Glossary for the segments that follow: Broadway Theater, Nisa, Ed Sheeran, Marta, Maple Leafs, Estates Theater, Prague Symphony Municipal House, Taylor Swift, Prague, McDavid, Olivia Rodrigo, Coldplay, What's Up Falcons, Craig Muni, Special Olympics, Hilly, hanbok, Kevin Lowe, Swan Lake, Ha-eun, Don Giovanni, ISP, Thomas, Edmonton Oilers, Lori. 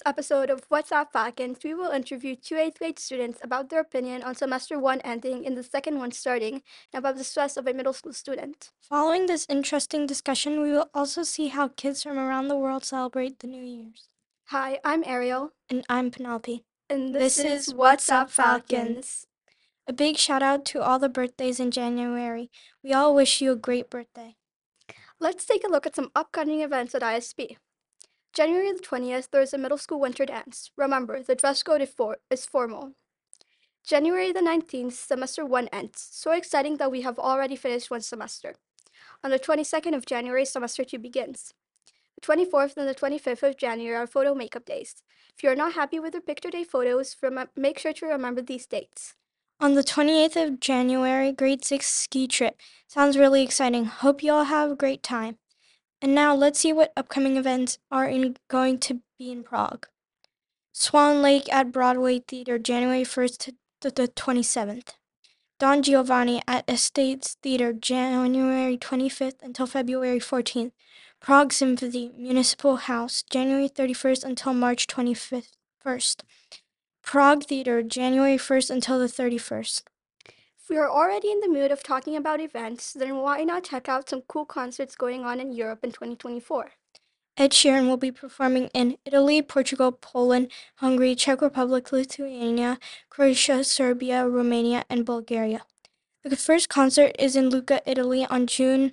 this episode of What's Up Falcons, we will interview two 8th grade students about their opinion on semester 1 ending and the second one starting, and about the stress of a middle school student. Following this interesting discussion, we will also see how kids from around the world celebrate the New Year's. Hi, I'm Ariel. And I'm Penelope. And this is What's Up Falcons. A big shout out to all the birthdays in January. We all wish you a great birthday. Let's take a look at some upcoming events at ISP. January the 20th, there is a middle school winter dance. Remember, the dress code is formal. January the 19th, semester 1 ends. So exciting that we have already finished one semester. On the 22nd of January, semester 2 begins. The 24th and the 25th of January are photo makeup days. If you are not happy with your picture day photos, make sure to remember these dates. On the 28th of January, grade 6 ski trip. Sounds really exciting. Hope you all have a great time. And now let's see what upcoming events are going to be in Prague. Swan Lake at Broadway Theater, January 1st to the 27th. Don Giovanni at Estates Theater, January 25th until February 14th. Prague Symphony Municipal House, January 31st until March 21st. Prague Theater, January 1st until the 31st. If we are already in the mood of talking about events, then why not check out some cool concerts going on in Europe in 2024? Ed Sheeran will be performing in Italy, Portugal, Poland, Hungary, Czech Republic, Lithuania, Croatia, Serbia, Romania, and Bulgaria. The first concert is in Lucca, Italy on June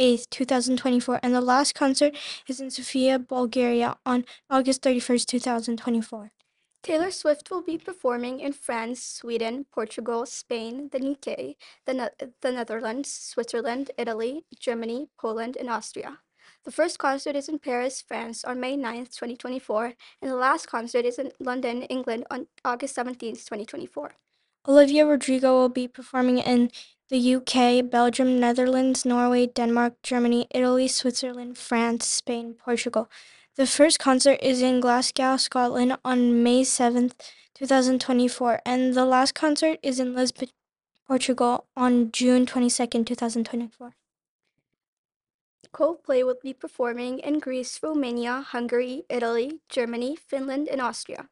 8th, 2024, and the last concert is in Sofia, Bulgaria on August 31st, 2024. Taylor Swift will be performing in France, Sweden, Portugal, Spain, the UK, the Netherlands, Switzerland, Italy, Germany, Poland, and Austria. The first concert is in Paris, France on May 9th, 2024, and the last concert is in London, England on August 17th, 2024. Olivia Rodrigo will be performing in the UK, Belgium, Netherlands, Norway, Denmark, Germany, Italy, Switzerland, France, Spain, Portugal. The first concert is in Glasgow, Scotland on May 7th, 2024, and the last concert is in Lisbon, Portugal on June 22nd, 2024. Coldplay will be performing in Greece, Romania, Hungary, Italy, Germany, Finland, and Austria.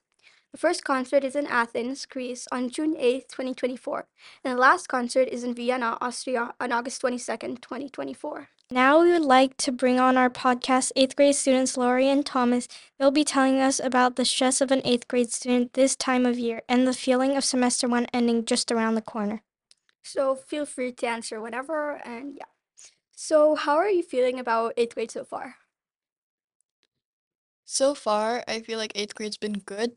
The first concert is in Athens, Greece on June 8th, 2024, and the last concert is in Vienna, Austria on August 22nd, 2024. Now we would like to bring on our podcast 8th grade students Lori and Thomas. They'll be telling us about the stress of an 8th grade student this time of year and the feeling of semester 1 ending just around the corner. So feel free to answer whenever, and yeah. So how are you feeling about 8th grade so far? So far, I feel like 8th grade's been good.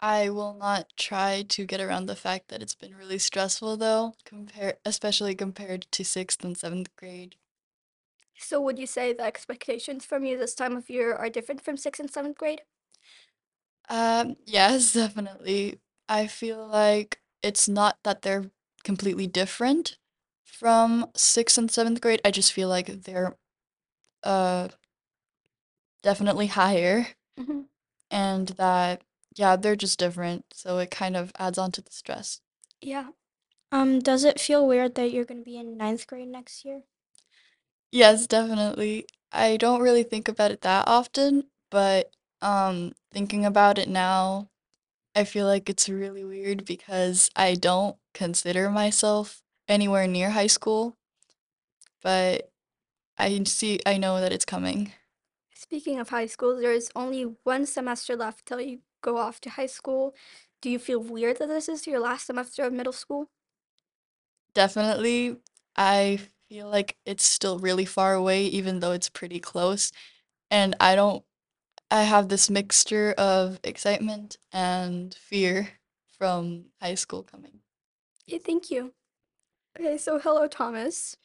I will not try to get around the fact that it's been really stressful though, especially compared to 6th and 7th grade. So would you say the expectations from you this time of year are different from 6th and 7th grade? Yes, definitely. I feel like it's not that they're completely different from 6th and 7th grade. I just feel like they're definitely higher. Mm-hmm. And that, yeah, they're just different. So it kind of adds on to the stress. Yeah. Does it feel weird that you're going to be in 9th grade next year? Yes, definitely. I don't really think about it that often, but thinking about it now, I feel like it's really weird because I don't consider myself anywhere near high school, but I know that it's coming. Speaking of high school, there's only one semester left till you go off to high school. Do you feel weird that this is your last semester of middle school? Definitely. I feel like it's still really far away, even though it's pretty close. And I have this mixture of excitement and fear from high school coming. Okay, thank you. Okay, so hello, Thomas.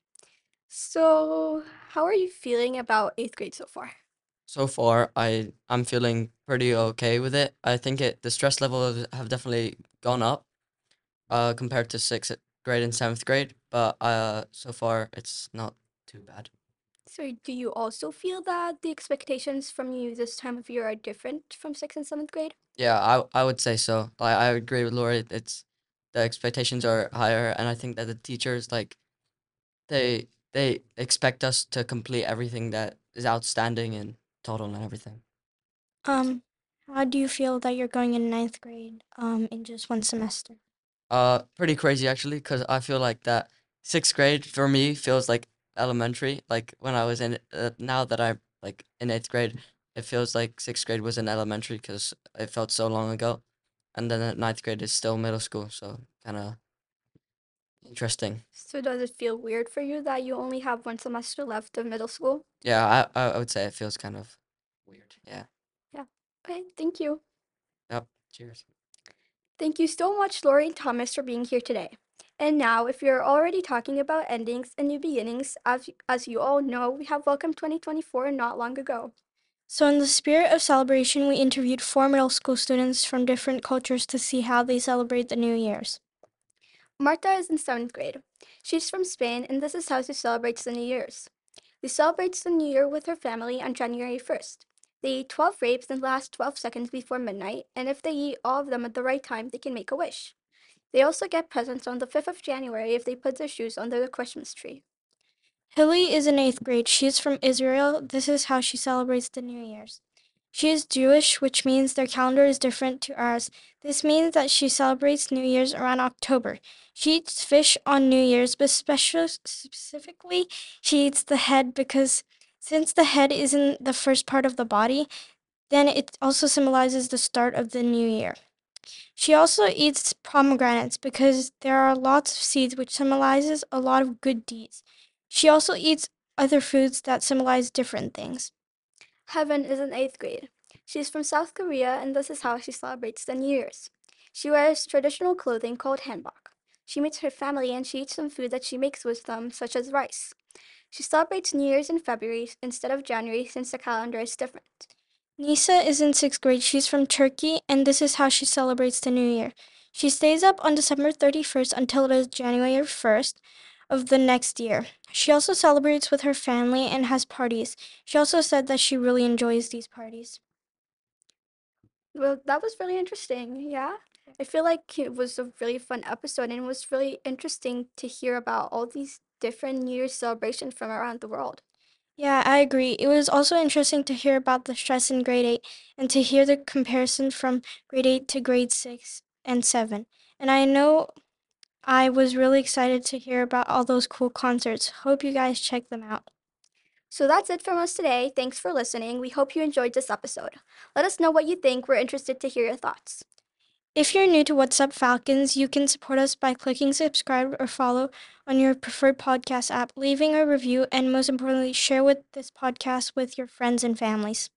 So how are you feeling about 8th grade so far? So far, I'm feeling pretty okay with it. I think the stress levels have definitely gone up compared to 6th grade and 7th grade, but so far it's not too bad. So do you also feel that the expectations from you this time of year are different from 6th and 7th grade? Yeah, I would say so. I agree with Lori. It's the expectations are higher, and I think that the teachers, they expect us to complete everything that is outstanding and total and everything. How do you feel that you're going in ninth grade in just one semester? Pretty crazy, actually, because I feel like that sixth grade for me feels like elementary. Like when I was in, now that I'm like in eighth grade, it feels like sixth grade was in elementary because it felt so long ago. And then at ninth grade is still middle school, so kind of interesting. So does it feel weird for you that you only have one semester left of middle school? Yeah, I would say it feels kind of weird, yeah. Okay, thank you. Yep, cheers. Thank you so much, Lori and Thomas, for being here today. And now, if you're already talking about endings and new beginnings, as you all know, we have welcomed 2024 not long ago. So in the spirit of celebration, we interviewed 4 middle school students from different cultures to see how they celebrate the New Year's. Marta is in 7th grade. She's from Spain, and this is how she celebrates the New Year's. She celebrates the New Year with her family on January 1st. They eat 12 grapes in the last 12 seconds before midnight, and if they eat all of them at the right time, they can make a wish. They also get presents on the 5th of January if they put their shoes under the Christmas tree. Hilly is in 8th grade. She is from Israel. This is how she celebrates the New Year's. She is Jewish, which means their calendar is different to ours. This means that she celebrates New Year's around October. She eats fish on New Year's, but specifically she eats the head because since the head is in the first part of the body, then it also symbolizes the start of the new year. She also eats pomegranates because there are lots of seeds, which symbolizes a lot of good deeds. She also eats other foods that symbolize different things. Ha-eun is in 8th grade. She's from South Korea, and this is how she celebrates the New Year's. She wears traditional clothing called hanbok. She meets her family, and she eats some food that she makes with them, such as rice. She celebrates New Year's in February instead of January since the calendar is different. Nisa is in 6th grade. She's from Turkey, and this is how she celebrates the New Year. She stays up on December 31st until it is January 1st of the next year. She also celebrates with her family and has parties. She also said that she really enjoys these parties. Well, that was really interesting, yeah? I feel like it was a really fun episode, and it was really interesting to hear about all these different New Year's celebrations from around the world. Yeah, I agree. It was also interesting to hear about the stress in grade 8 and to hear the comparison from grade 8 to grade 6 and 7. And I know I was really excited to hear about all those cool concerts. Hope you guys check them out. So that's it from us today. Thanks for listening. We hope you enjoyed this episode. Let us know what you think. We're interested to hear your thoughts. If you're new to What's Up Falcons, you can support us by clicking subscribe or follow on your preferred podcast app, leaving a review, and most importantly, share this podcast with your friends and families.